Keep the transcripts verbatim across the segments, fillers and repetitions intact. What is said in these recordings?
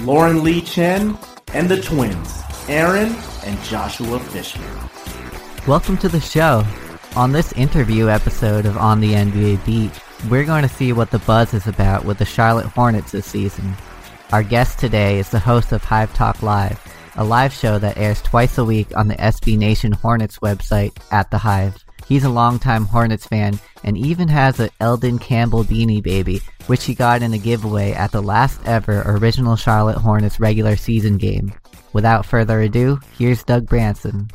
Lauren Lee Chen, and the twins, Aaron and Joshua Fisher. Welcome to the show. On this interview episode of On the N B A Beat, we're going to see what the buzz is about with the Charlotte Hornets this season. Our guest today is the host of Hive Talk Live, a live show that airs twice a week on the S B Nation Hornets website at The Hive. He's a longtime Hornets fan and even has an Eldon Campbell beanie baby, which he got in a giveaway at the last ever original Charlotte Hornets regular season game. Without further ado, here's Doug Branson.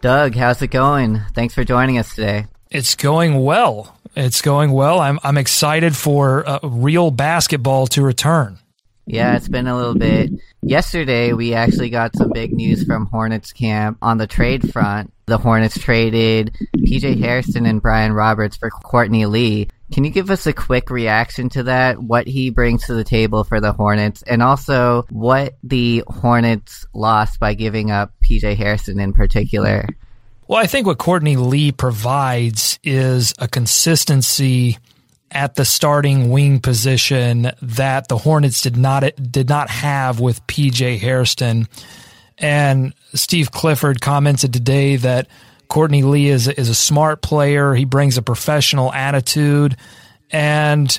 Doug, how's it going? Thanks for joining us today. It's going well. It's going well. I'm I'm excited for uh, real basketball to return. Yeah, it's been a little bit. Yesterday, we actually got some big news from Hornets camp on the trade front. The Hornets traded P J. Hairston and Brian Roberts for Courtney Lee. Can you give us a quick reaction to that, what he brings to the table for the Hornets, and also what the Hornets lost by giving up P J. Hairston in particular? Well, I think what Courtney Lee provides is a consistency at the starting wing position that the Hornets did not did not have with P J. Hairston. And Steve Clifford commented today that Courtney Lee is, is a smart player. He brings a professional attitude. And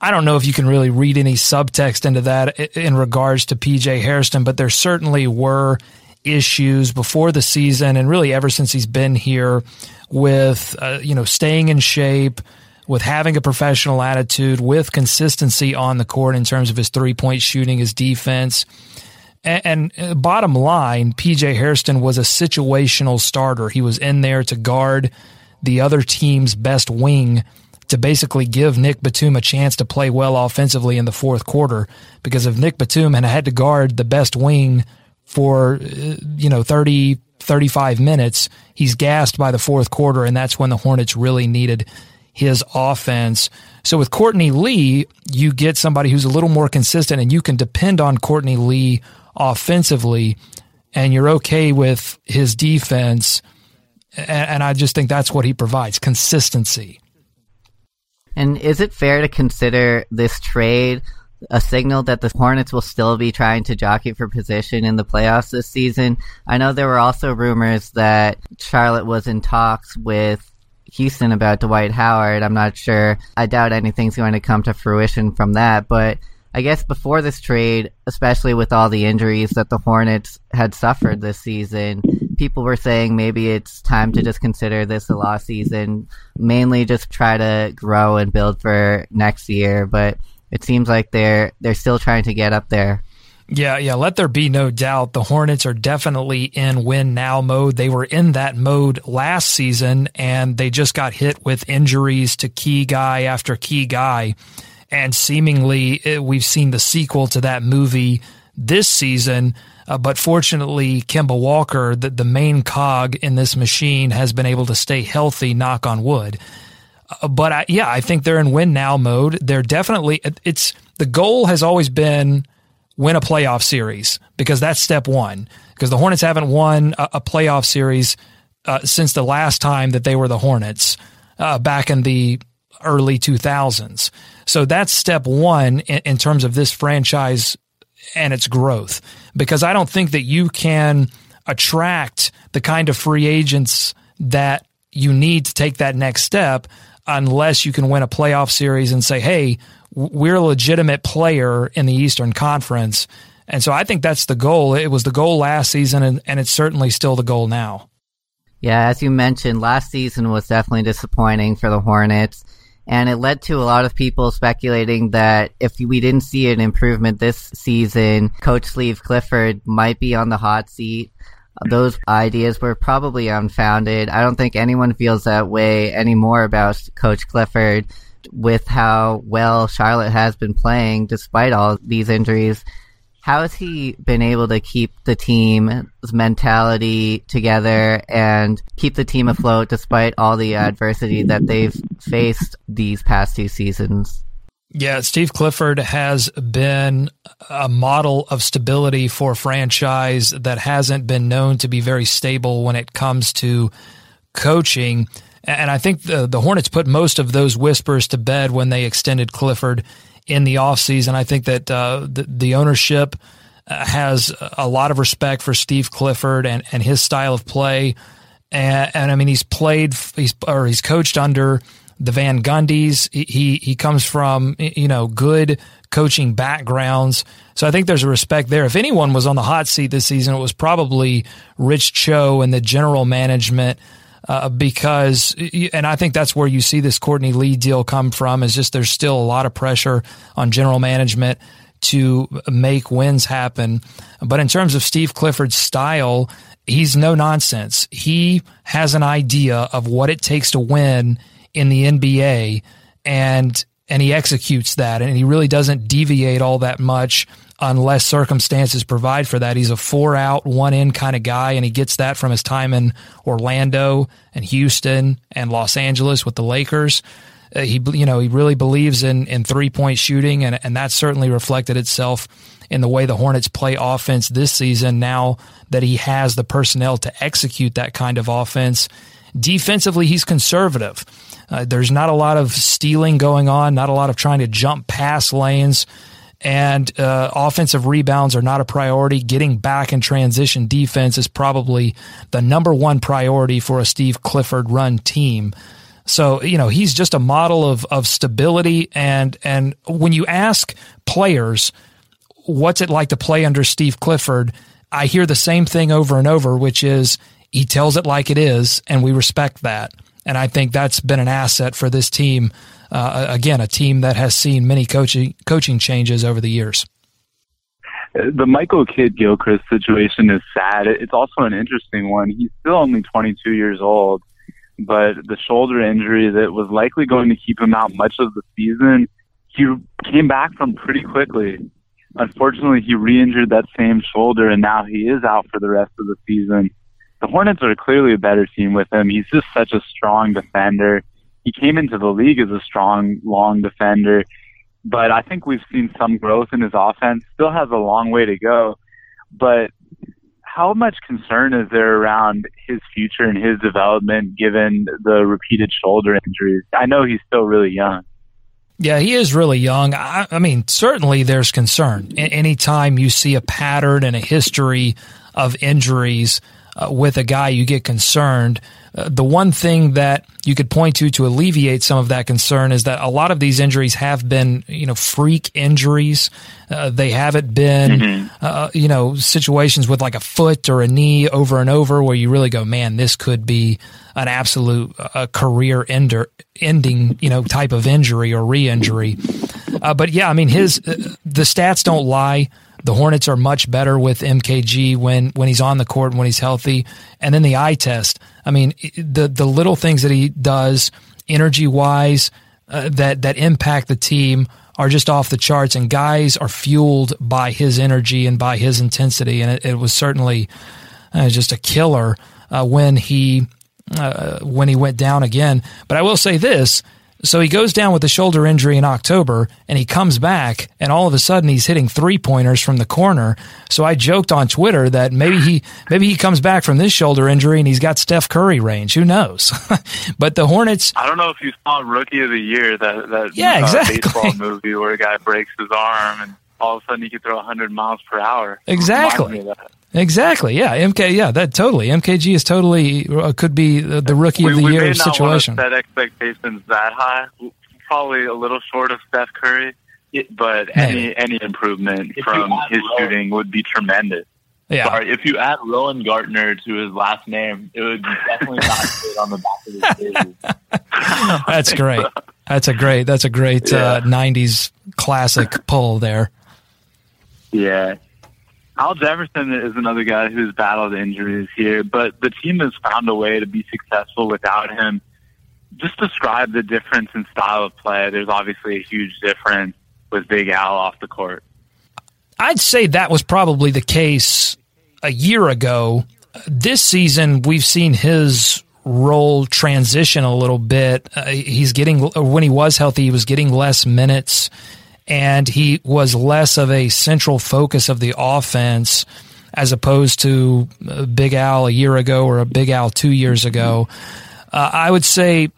I don't know if you can really read any subtext into that in regards to P J. Hairston, but there certainly were issues before the season and really ever since he's been here with uh, you know staying in shape, with having a professional attitude, with consistency on the court in terms of his three-point shooting, his defense. And, and bottom line, P J. Hairston was a situational starter. He was in there to guard the other team's best wing to basically give Nick Batum a chance to play well offensively in the fourth quarter, because if Nick Batum had had to guard the best wing for you know thirty, thirty-five minutes, he's gassed by the fourth quarter, and that's when the Hornets really needed his offense. So with Courtney Lee, you get somebody who's a little more consistent and you can depend on Courtney Lee offensively, and you're okay with his defense. And I just think that's what he provides, consistency. And is it fair to consider this trade a signal that the Hornets will still be trying to jockey for position in the playoffs this season? I know there were also rumors that Charlotte was in talks with Houston about Dwight Howard. I'm not sure. I doubt anything's going to come to fruition from that, but I guess before this trade, especially with all the injuries that the Hornets had suffered this season, people were saying maybe it's time to just consider this a lost season, mainly just try to grow and build for next year, but it seems like they're they're still trying to get up there. Yeah, yeah, let there be no doubt. The Hornets are definitely in win-now mode. They were in that mode last season, and they just got hit with injuries to key guy after key guy. And seemingly, we've seen the sequel to that movie this season. Uh, but fortunately, Kemba Walker, the, the main cog in this machine, has been able to stay healthy, knock on wood. Uh, but, I, yeah, I think they're in win-now mode. They're definitely – it's the goal has always been – win a playoff series, because that's step one, because the Hornets haven't won a, a playoff series uh, since the last time that they were the Hornets uh, back in the early two thousands. So that's step one in, in terms of this franchise and its growth, because I don't think that you can attract the kind of free agents that you need to take that next step unless you can win a playoff series and say, hey, we're a legitimate player in the Eastern Conference. And so I think that's the goal. It was the goal last season, and, and it's certainly still the goal now. Yeah, as you mentioned, last season was definitely disappointing for the Hornets, and it led to a lot of people speculating that if we didn't see an improvement this season, Coach Steve Clifford might be on the hot seat. Those ideas were probably unfounded. I don't think anyone feels that way anymore about Coach Clifford, with how well Charlotte has been playing despite all these injuries. how has he been able to keep the team's mentality together and keep the team afloat despite all the adversity that they've faced these past two seasons? Yeah, Steve Clifford has been a model of stability for a franchise that hasn't been known to be very stable when it comes to coaching. And I think the, the Hornets put most of those whispers to bed when they extended Clifford in the offseason. I think that uh, the, the ownership has a lot of respect for Steve Clifford and, and his style of play. And, and I mean, he's played, he's or he's coached under the Van Gundys. He, he he comes from, you know, good coaching backgrounds. So I think there's a respect there. If anyone was on the hot seat this season, it was probably Rich Cho and the general management, uh, because, and I think that's where you see this Courtney Lee deal come from, is just there's still a lot of pressure on general management to make wins happen. But in terms of Steve Clifford's style, he's no nonsense. He has an idea of what it takes to win in the N B A, and and he executes that, and he really doesn't deviate all that much unless circumstances provide for that. He's a four out, one in kind of guy, and he gets that from his time in Orlando and Houston and Los Angeles with the Lakers. Uh, he you know he really believes in in three-point shooting, and and that certainly reflected itself in the way the Hornets play offense this season, now that he has the personnel to execute that kind of offense. Defensively, he's conservative. Uh, there's not a lot of stealing going on, not a lot of trying to jump past lanes, and uh, offensive rebounds are not a priority. Getting back in transition defense is probably the number one priority for a Steve Clifford-run team. So, you know, he's just a model of of stability, and and when you ask players, what's it like to play under Steve Clifford, I hear the same thing over and over, which is, he tells it like it is, and we respect that. And I think that's been an asset for this team. Uh, again, a team that has seen many coaching coaching changes over the years. The Michael Kidd-Gilchrist situation is sad. It's also an interesting one. He's still only twenty-two years old, but the shoulder injury that was likely going to keep him out much of the season, he came back from pretty quickly. Unfortunately, he re-injured that same shoulder, and now he is out for the rest of the season. The Hornets are clearly a better team with him. He's just such a strong defender. He came into the league as a strong, long defender, but I think we've seen some growth in his offense. Still has a long way to go, but how much concern is there around his future and his development given the repeated shoulder injuries? I know he's still really young. Yeah, he is really young. I, I mean, certainly there's concern. A- anytime you see a pattern and a history of injuries Uh, with a guy, you get concerned. Uh, the one thing that you could point to to alleviate some of that concern is that a lot of these injuries have been, you know, freak injuries. Uh, they haven't been, mm-hmm. uh, you know, situations with like a foot or a knee over and over where you really go, man, this could be an absolute uh, career ender, ending, you know, type of injury or re-injury. Uh, but yeah, I mean, his uh, the stats don't lie. The Hornets are much better with M K G when, when he's on the court and when he's healthy. And then the eye test. I mean, the the little things that he does energy-wise uh, that, that impact the team are just off the charts, and guys are fueled by his energy and by his intensity. And it, it was certainly uh, just a killer uh, when he uh, when he went down again. But I will say this. So he goes down with a shoulder injury in October, and he comes back, and all of a sudden he's hitting three-pointers from the corner. So I joked on Twitter that maybe he maybe he comes back from this shoulder injury and he's got Steph Curry range. Who knows? But the Hornets... I don't know if you saw Rookie of the Year, that, that yeah, exactly. uh, baseball movie where a guy breaks his arm and all of a sudden he can throw one hundred miles per hour. Exactly. Exactly. Yeah. M K. Yeah. That totally. M K G is totally uh, could be the, the rookie we, of the we year may not situation. Want to set expectations that high. Probably a little short of Steph Curry, but Maybe. any any improvement if from his Rowan. shooting would be tremendous. Yeah. Sorry, if you add Rowan Gartner to his last name, it would definitely not fit on the back of his jersey. That's great. So. That's a great. That's a great yeah. uh, nineties classic pull there. Yeah. Al Jefferson is another guy who's battled injuries here, but the team has found a way to be successful without him. Just describe the difference in style of play. There's obviously a huge difference with Big Al off the court. I'd say that was probably the case a year ago. This season, we've seen his role transition a little bit. Uh, he's getting, when he was healthy, he was getting less minutes, and he was less of a central focus of the offense as opposed to Big Al a year ago or a Big Al two years ago. Uh, I would say,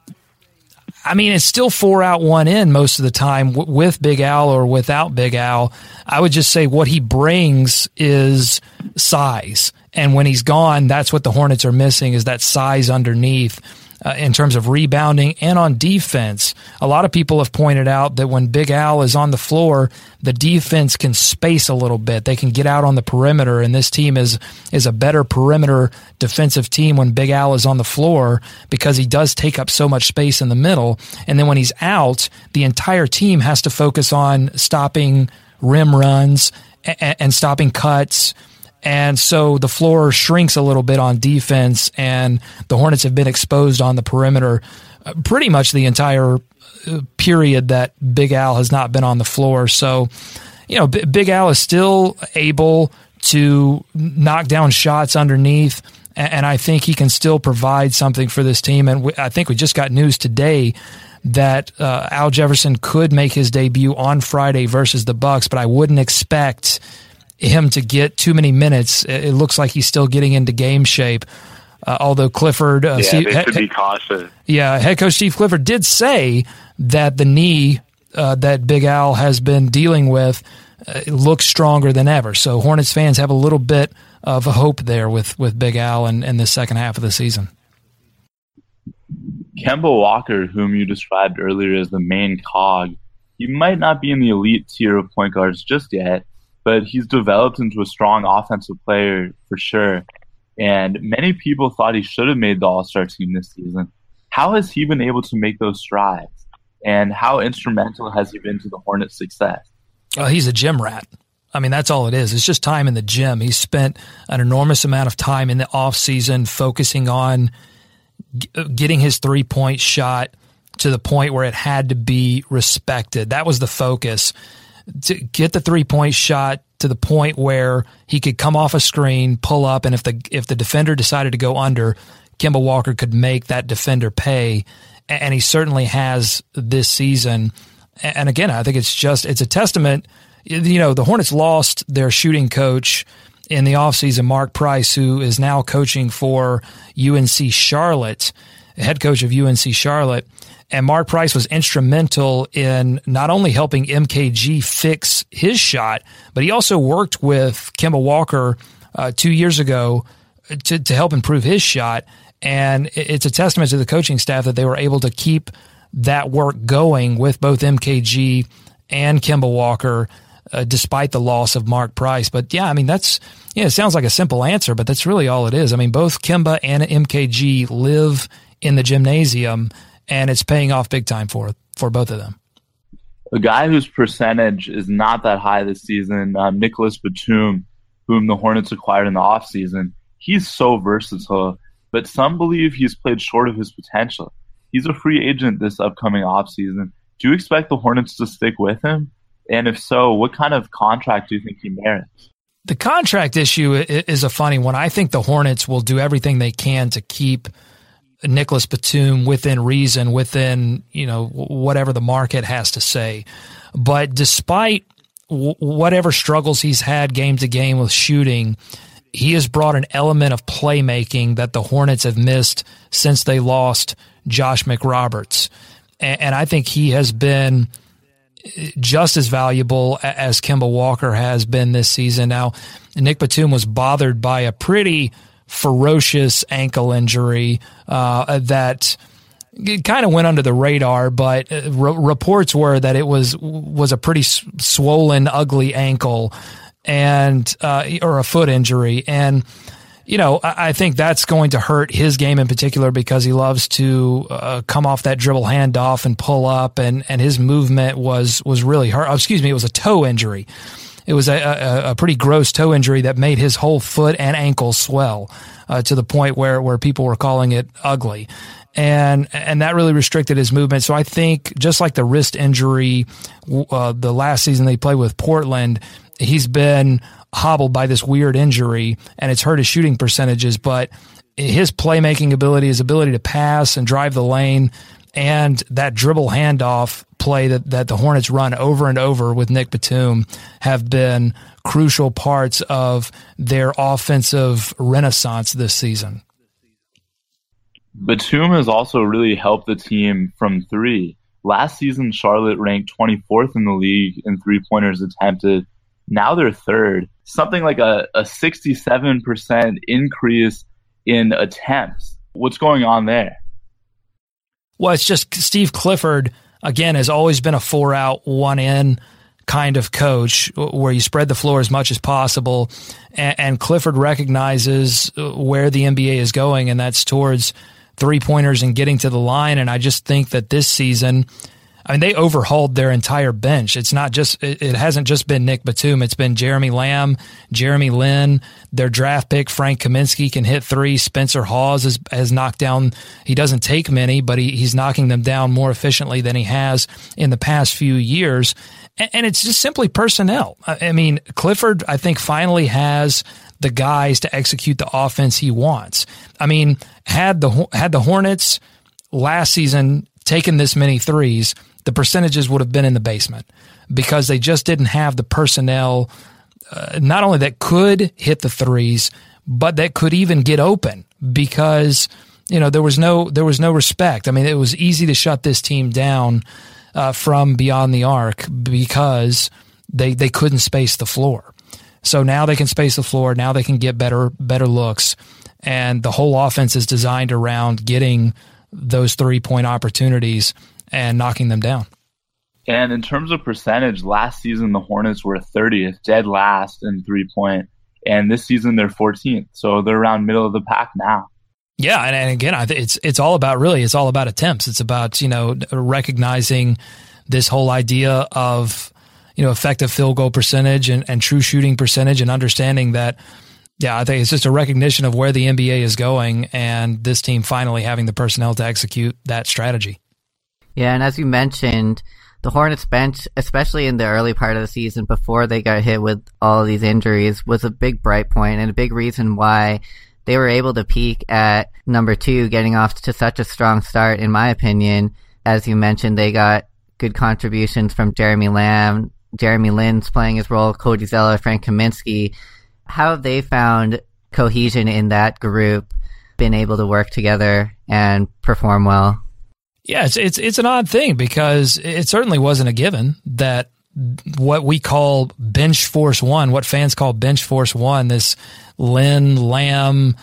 I mean, it's still four out, one in most of the time w- with Big Al or without Big Al. I would just say what he brings is size. And when he's gone, that's what the Hornets are missing, is that size underneath uh, in terms of rebounding and on defense. A lot of people have pointed out that when Big Al is on the floor, the defense can space a little bit. They can get out on the perimeter, and this team is is a better perimeter defensive team when Big Al is on the floor because he does take up so much space in the middle. And then when he's out, the entire team has to focus on stopping rim runs and, and stopping cuts. And so the floor shrinks a little bit on defense, and the Hornets have been exposed on the perimeter pretty much the entire period that Big Al has not been on the floor. So, you know, B- Big Al is still able to knock down shots underneath, and, and I think he can still provide something for this team. And we, I think we just got news today that uh, Al Jefferson could make his debut on Friday versus the Bucks, but I wouldn't expect him to get too many minutes. It looks like he's still getting into game shape. Uh, although Clifford, uh, yeah, Steve, they should he, be cautious. Yeah, head coach Steve Clifford did say that the knee uh, that Big Al has been dealing with uh, looks stronger than ever. So Hornets fans have a little bit of hope there with with Big Al and, and the second half of the season. Kemba Walker, whom you described earlier as the main cog, he might not be in the elite tier of point guards just yet, but he's developed into a strong offensive player for sure. And many people thought he should have made the All-Star team this season. How has he been able to make those strides? And how instrumental has he been to the Hornets' success? Oh, he's a gym rat. I mean, that's all it is. It's just time in the gym. He's spent an enormous amount of time in the offseason focusing on g- getting his three-point shot to the point where it had to be respected. That was the focus. To get the three-point shot to the point where he could come off a screen, pull up, and if the if the defender decided to go under, Kemba Walker could make that defender pay, and he certainly has this season. And again, I think it's just it's a testament. You know, the Hornets lost their shooting coach in the offseason, Mark Price, who is now coaching for U N C Charlotte, head coach of U N C Charlotte. And Mark Price was instrumental in not only helping M K G fix his shot, but he also worked with Kemba Walker uh, two years ago to, to help improve his shot. And it's a testament to the coaching staff that they were able to keep that work going with both M K G and Kemba Walker, uh, despite the loss of Mark Price. But yeah, I mean, that's, yeah, it sounds like a simple answer, but that's really all it is. I mean, both Kemba and M K G live in the gymnasium, and it's paying off big time for for both of them. A guy whose percentage is not that high this season, um, Nicholas Batum, whom the Hornets acquired in the offseason, he's so versatile, but some believe he's played short of his potential. He's a free agent this upcoming offseason. Do you expect the Hornets to stick with him? And if so, what kind of contract do you think he merits? The contract issue is a funny one. I think the Hornets will do everything they can to keep Nicholas Batum within reason, within, you know, whatever the market has to say. But despite w- whatever struggles he's had game to game with shooting, he has brought an element of playmaking that the Hornets have missed since they lost Josh McRoberts. And, and I think he has been just as valuable as Kemba Walker has been this season. Now, Nick Batum was bothered by a pretty ferocious ankle injury uh, that kind of went under the radar, but re- reports were that it was was a pretty s- swollen, ugly ankle and uh, or a foot injury. And, you know, I-, I think that's going to hurt his game in particular because he loves to uh, come off that dribble handoff and pull up, and, and his movement was, was really hurt. Oh, excuse me, it was a toe injury. It was a, a, a pretty gross toe injury that made his whole foot and ankle swell uh, to the point where, where people were calling it ugly. And and that really restricted his movement. So I think just like the wrist injury uh, the last season they played with Portland, he's been hobbled by this weird injury, and it's hurt his shooting percentages, but his playmaking ability, his ability to pass and drive the lane, and that dribble handoff play that, that the Hornets run over and over with Nick Batum have been crucial parts of their offensive renaissance this season. Batum has also really helped the team from three. Last season, Charlotte ranked twenty-fourth in the league in three-pointers attempted. Now they're third. Something like a, a sixty-seven percent increase in attempts. What's going on there? Well, it's just Steve Clifford, again, has always been a four-out, one-in kind of coach where you spread the floor as much as possible. And, and Clifford recognizes where the N B A is going, and that's towards three-pointers and getting to the line. And I just think that this season, I mean, they overhauled their entire bench. It's not just, it, it hasn't just been Nick Batum. It's been Jeremy Lamb, Jeremy Lin, their draft pick, Frank Kaminsky, can hit three. Spencer Hawes has, has knocked down, he doesn't take many, but he, he's knocking them down more efficiently than he has in the past few years. And, and it's just simply personnel. I, I mean, Clifford, I think, finally has the guys to execute the offense he wants. I mean, had the had the Hornets last season taken this many threes, the percentages would have been in the basement because they just didn't have the personnel, uh, not only that could hit the threes, but that could even get open because, you know, there was no there was no respect. I mean, it was easy to shut this team down uh, from beyond the arc because they they couldn't space the floor. So now they can space the floor. Now they can get better better looks. And the whole offense is designed around getting those three-point opportunities and knocking them down. And in terms of percentage, last season the Hornets were thirtieth, dead last in three-point. And this season they're fourteenth. So they're around middle of the pack now. Yeah, and, and again, I th- it's it's all about really, it's all about attempts. It's about, you know, recognizing this whole idea of, you know, effective field goal percentage and, and true shooting percentage, and understanding that, yeah, I think it's just a recognition of where the N B A is going and this team finally having the personnel to execute that strategy. Yeah, and as you mentioned, the Hornets bench, especially in the early part of the season before they got hit with all of these injuries, was a big bright point and a big reason why they were able to peak at number two, getting off to such a strong start, in my opinion. As you mentioned, they got good contributions from Jeremy Lamb, Jeremy Lin's playing his role, Cody Zeller, Frank Kaminsky. How have they found cohesion in that group, been able to work together and perform well? Yeah, it's, it's it's an odd thing because it certainly wasn't a given that what we call bench force one, what fans call bench force one, this Lin, Lamb,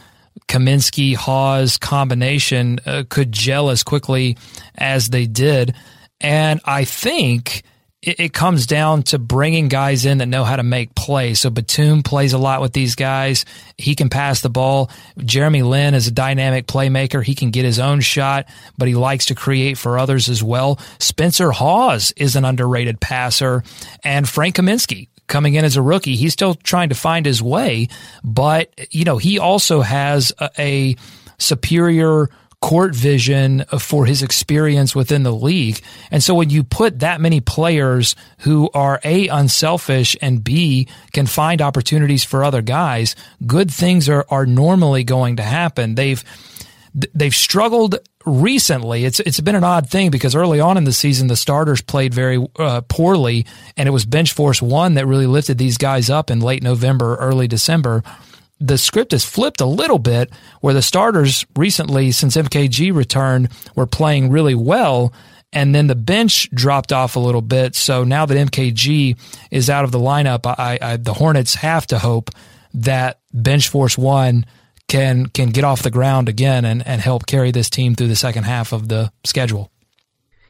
Kaminsky, Hawes combination uh, could gel as quickly as they did. And I think it comes down to bringing guys in that know how to make plays. So Batum plays a lot with these guys. He can pass the ball. Jeremy Lin is a dynamic playmaker. He can get his own shot, but he likes to create for others as well. Spencer Hawes is an underrated passer. And Frank Kaminsky, coming in as a rookie, he's still trying to find his way. But, you know, he also has a, a superior court vision for his experience within the league. And so when you put that many players who are A, unselfish, and B, can find opportunities for other guys, good things are, are normally going to happen. They've, they've struggled recently. It's, it's been an odd thing because early on in the season, the starters played very uh, poorly, and it was bench force one that really lifted these guys up in late November, early December. The script has flipped a little bit where the starters recently, since M K G returned, were playing really well, and then the bench dropped off a little bit. So now that M K G is out of the lineup, I, I, the Hornets have to hope that bench force one can can get off the ground again and, and help carry this team through the second half of the schedule.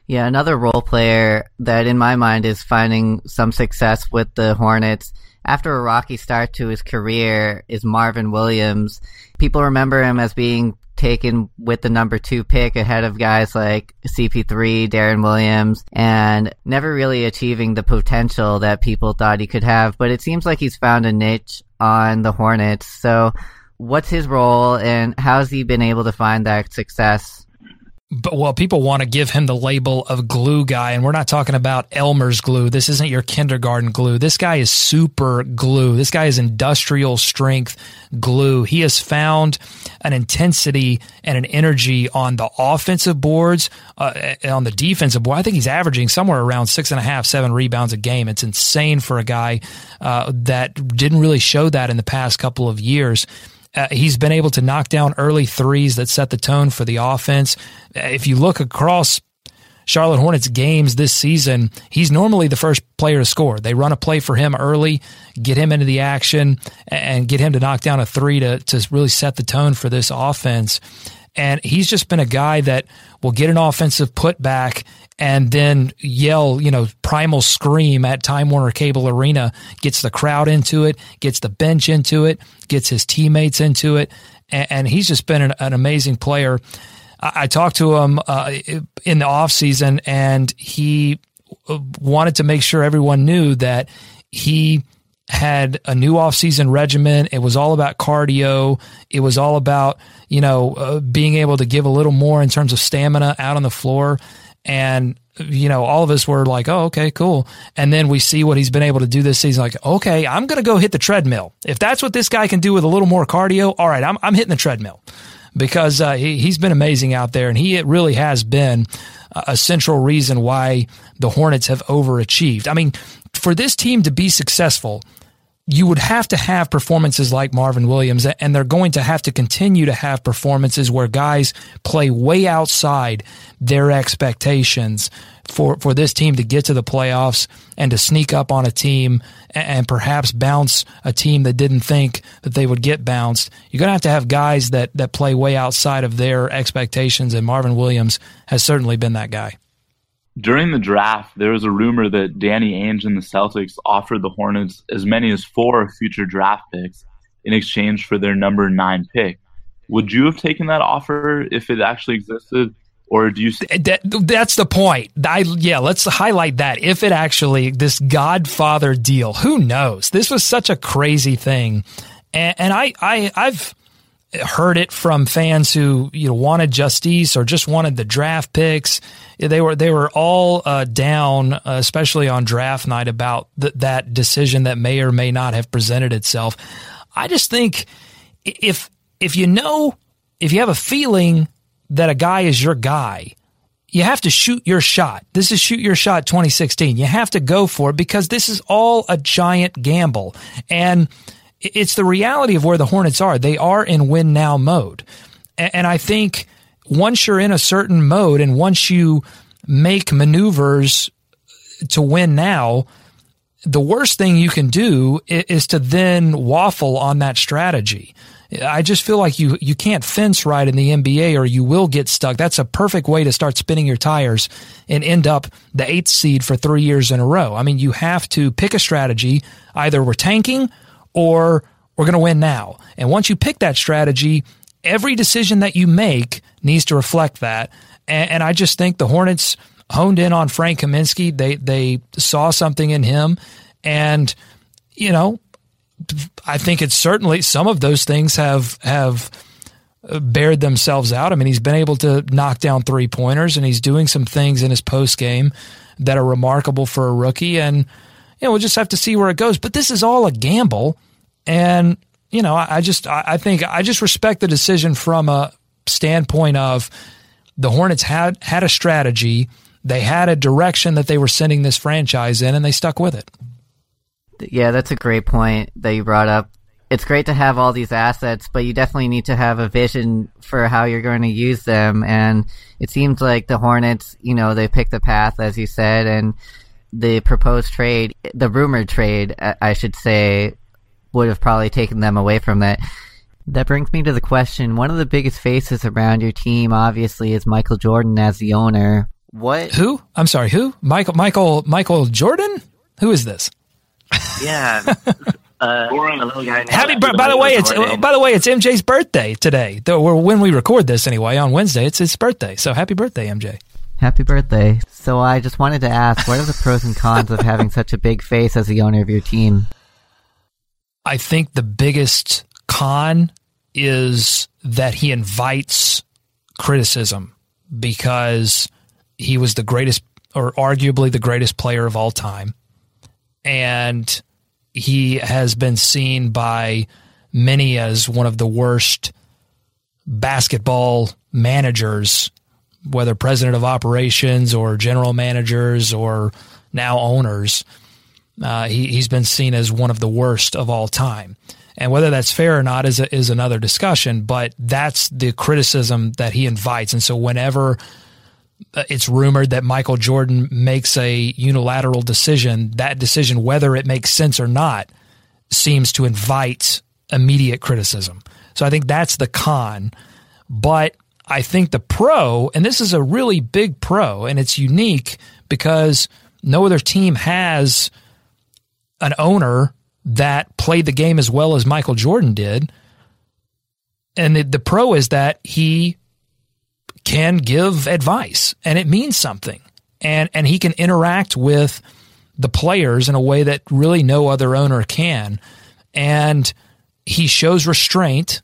Yeah, another role player that in my mind is finding some success with the Hornets after a rocky start to his career is Marvin Williams. People remember him as being taken with the number two pick ahead of guys like C P three, Darren Williams, and never really achieving the potential that people thought he could have. But it seems like he's found a niche on the Hornets. So what's his role and how has he been able to find that success? But, well, people want to give him the label of glue guy, and we're not talking about Elmer's glue. This isn't your kindergarten glue. This guy is super glue. This guy is industrial strength glue. He has found an intensity and an energy on the offensive boards, uh, on the defensive board. I think he's averaging somewhere around six and a half, seven rebounds a game. It's insane for a guy uh, that didn't really show that in the past couple of years. Uh, he's been able to knock down early threes that set the tone for the offense. If you look across Charlotte Hornets games this season, he's normally the first player to score. They run a play for him early, get him into the action, and get him to knock down a three to, to really set the tone for this offense. And he's just been a guy that will get an offensive putback and then yell, you know, primal scream at Time Warner Cable Arena, gets the crowd into it, gets the bench into it, gets his teammates into it, and, and he's just been an, an amazing player. I, I talked to him uh, in the offseason, and he wanted to make sure everyone knew that he had a new offseason regimen. It was all about cardio. It was all about, you know, uh, being able to give a little more in terms of stamina out on the floor. And, you know, all of us were like, oh, okay, cool. And then we see what he's been able to do this season. Like, okay, I'm going to go hit the treadmill. If that's what this guy can do with a little more cardio, all right, I'm I'm hitting the treadmill because uh, he, he's been amazing out there. And he it really has been a central reason why the Hornets have overachieved. I mean, for this team to be successful, you would have to have performances like Marvin Williams, and they're going to have to continue to have performances where guys play way outside their expectations for, for this team to get to the playoffs and to sneak up on a team and perhaps bounce a team that didn't think that they would get bounced. You're going to have to have guys that, that play way outside of their expectations, and Marvin Williams has certainly been that guy. During the draft, there was a rumor that Danny Ainge and the Celtics offered the Hornets as many as four future draft picks in exchange for their number nine pick. Would you have taken that offer if it actually existed, or do you? St- that, that's the point. I, yeah, let's highlight that. If it actually, this Godfather deal, who knows? This was such a crazy thing, and, and I, I, I've. heard it from fans who, you know, wanted Justice or just wanted the draft picks. They were they were all uh, down, uh, especially on draft night, about th- that decision that may or may not have presented itself. I just think if if you know if you have a feeling that a guy is your guy, you have to shoot your shot. This is shoot your shot twenty sixteen. You have to go for it because this is all a giant gamble. And it's the reality of where the Hornets are. They are in win now mode. And I think once you're in a certain mode and once you make maneuvers to win now, the worst thing you can do is to then waffle on that strategy. I just feel like you, you can't fence right in the N B A or you will get stuck. That's a perfect way to start spinning your tires and end up the eighth seed for three years in a row. I mean, you have to pick a strategy. Either we're tanking or we're going to win now. And once you pick that strategy, every decision that you make needs to reflect that. And, and I just think the Hornets honed in on Frank Kaminsky. They they saw something in him. And, you know, I think it's certainly some of those things have have bared themselves out. I mean, he's been able to knock down three-pointers, and he's doing some things in his post-game that are remarkable for a rookie. And, you know, we'll just have to see where it goes. But this is all a gamble. And, you know, I, I just I, I think I just respect the decision from a standpoint of the Hornets had, had a strategy. They had a direction that they were sending this franchise in, and they stuck with it. Yeah, that's a great point that you brought up. It's great to have all these assets, but you definitely need to have a vision for how you're going to use them. And it seems like the Hornets, you know, they picked the path, as you said, and the proposed trade, the rumored trade, I should say, would have probably taken them away from that. That brings me to the question. One of the biggest faces around your team, obviously, is Michael Jordan as the owner. What? Who? I'm sorry, who? Michael Michael, Michael Jordan? Who is this? Yeah. Uh, a little guy named Happy, by, by the way, it's uh, by the way, it's M J's birthday today. Though when we record this anyway, on Wednesday, it's his birthday. So happy birthday, M J. Happy birthday. So I just wanted to ask, what are the pros and cons of having such a big face as the owner of your team? I think the biggest con is that he invites criticism because he was the greatest, or arguably the greatest player of all time. And he has been seen by many as one of the worst basketball managers, whether president of operations or general managers or now owners. Uh, he, he's been seen as one of the worst of all time. And whether that's fair or not is a, is another discussion, but that's the criticism that he invites. And so whenever it's rumored that Michael Jordan makes a unilateral decision, that decision, whether it makes sense or not, seems to invite immediate criticism. So I think that's the con. But I think the pro, and this is a really big pro, and it's unique because no other team has an owner that played the game as well as Michael Jordan did. And the, the pro is that he can give advice and it means something. And and he can interact with the players in a way that really no other owner can. And he shows restraint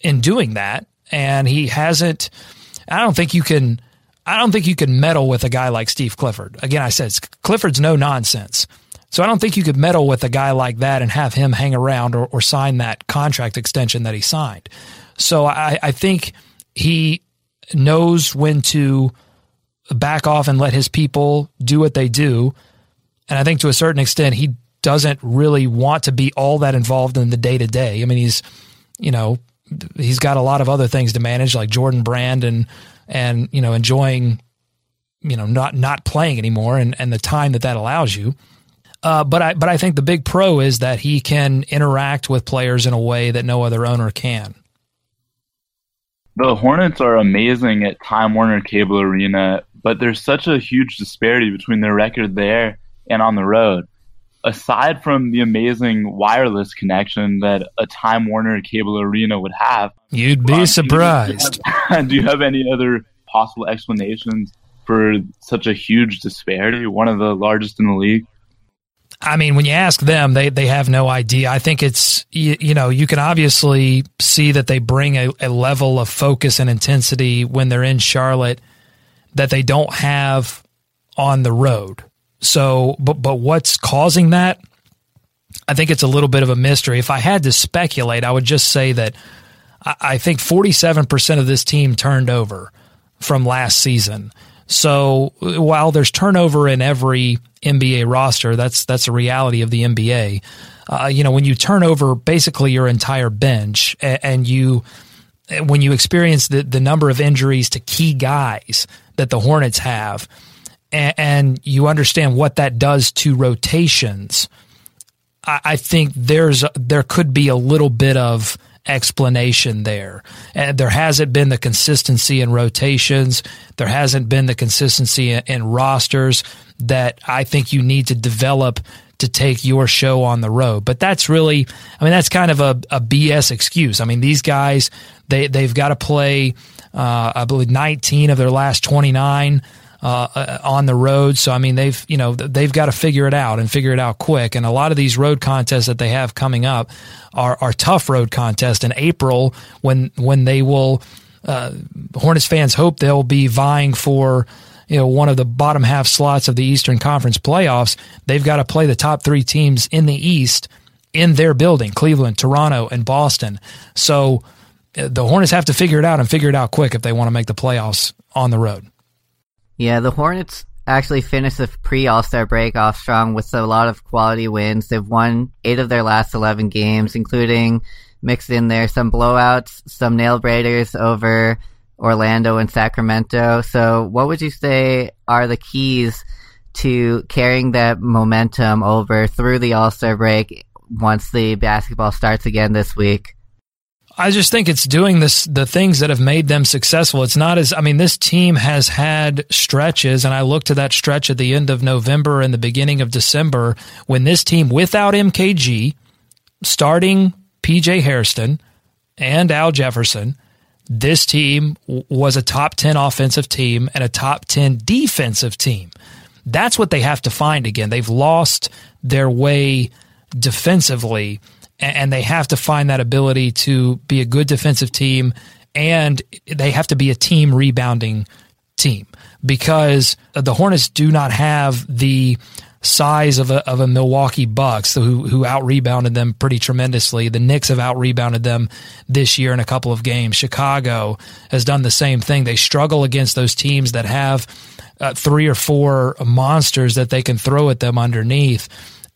in doing that. And he hasn't, I don't think you can, I don't think you can meddle with a guy like Steve Clifford. Again, I said, Clifford's no nonsense. So I don't think you could meddle with a guy like that and have him hang around or, or sign that contract extension that he signed. So I, I think he knows when to back off and let his people do what they do. And I think to a certain extent, he doesn't really want to be all that involved in the day-to-day. I mean, he's, you know, he's got a lot of other things to manage, like Jordan Brand and, and you know, enjoying, you know, not not playing anymore and, and the time that that allows you. Uh, but I but I think the big pro is that he can interact with players in a way that no other owner can. The Hornets are amazing at Time Warner Cable Arena, but there's such a huge disparity between their record there and on the road. Aside from the amazing wireless connection that a Time Warner Cable Arena would have, you'd be um, surprised. Do you have, do you have any other possible explanations for such a huge disparity, one of the largest in the league? I mean, when you ask them, they, they have no idea. I think it's, you, you know, you can obviously see that they bring a, a level of focus and intensity when they're in Charlotte that they don't have on the road. So, but, but what's causing that? I think it's a little bit of a mystery. If I had to speculate, I would just say that I, I think forty-seven percent of this team turned over from last season. So while there's turnover in every N B A roster, that's that's a reality of the N B A. Uh, you know, when you turn over basically your entire bench, and, and you when you experience the, the number of injuries to key guys that the Hornets have, and, and you understand what that does to rotations, I, I think there's there could be a little bit of explanation there. And there hasn't been the consistency in rotations. There hasn't been the consistency in, in rosters that I think you need to develop to take your show on the road. But that's really, I mean, that's kind of a, a B S excuse. I mean, these guys, they, they've got to play, uh, I believe, nineteen of their last twenty-nine uh, on the road. So, I mean, they've, you know, they've got to figure it out and figure it out quick. And a lot of these road contests that they have coming up are, are tough road contests in April when, when they will, uh, Hornets fans hope they'll be vying for, you know, one of the bottom half slots of the Eastern Conference playoffs. They've got to play the top three teams in the East in their building, Cleveland, Toronto, and Boston. So the Hornets have to figure it out and figure it out quick if they want to make the playoffs on the road. Yeah, the Hornets actually finished the pre-All-Star break off strong with a lot of quality wins. They've won eight of their last eleven games, including mixed in there some blowouts, some nail-biters over Orlando and Sacramento. So what would you say are the keys to carrying that momentum over through the All-Star break once the basketball starts again this week? I just think it's doing this, the things that have made them successful. It's not as, I mean, this team has had stretches, and I look to that stretch at the end of November and the beginning of December when this team, without M K G, starting P J. Hairston and Al Jefferson, this team was a top ten offensive team and a top ten defensive team. That's what they have to find again. They've lost their way defensively, and they have to find that ability to be a good defensive team, and they have to be a team rebounding team because the Hornets do not have the size of a, of a Milwaukee Bucks who, who out-rebounded them pretty tremendously. The Knicks have out-rebounded them this year in a couple of games. Chicago has done the same thing. They struggle against those teams that have uh, three or four monsters that they can throw at them underneath.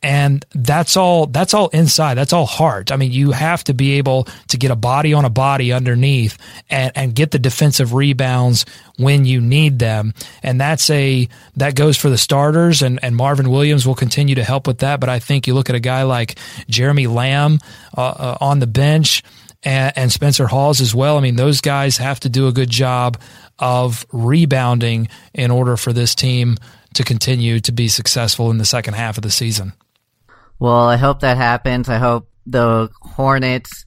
And that's all, that's all inside. That's all heart. I mean, you have to be able to get a body on a body underneath and, and get the defensive rebounds when you need them. And that's a, that goes for the starters, and, and Marvin Williams will continue to help with that. But I think you look at a guy like Jeremy Lamb uh, uh, on the bench and, and Spencer Hawes as well. I mean, those guys have to do a good job of rebounding in order for this team to continue to be successful in the second half of the season. Well, I hope that happens. I hope the Hornets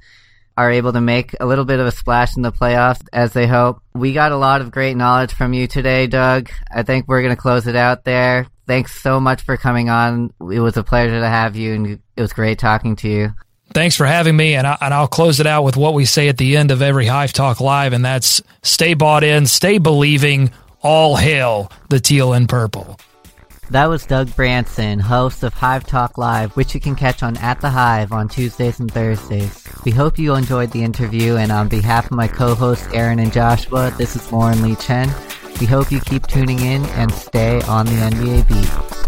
are able to make a little bit of a splash in the playoffs, as they hope. We got a lot of great knowledge from you today, Doug. I think we're going to close it out there. Thanks so much for coming on. It was a pleasure to have you, and it was great talking to you. Thanks for having me, and, I, and I'll close it out with what we say at the end of every Hive Talk Live, and that's stay bought in, stay believing, all hail the teal and purple. That was Doug Branson, host of Hive Talk Live, which you can catch on At The Hive on Tuesdays and Thursdays. We hope you enjoyed the interview, and on behalf of my co-hosts Aaron and Joshua, this is Lauren Lee Chen. We hope you keep tuning in and stay on the N B A beat.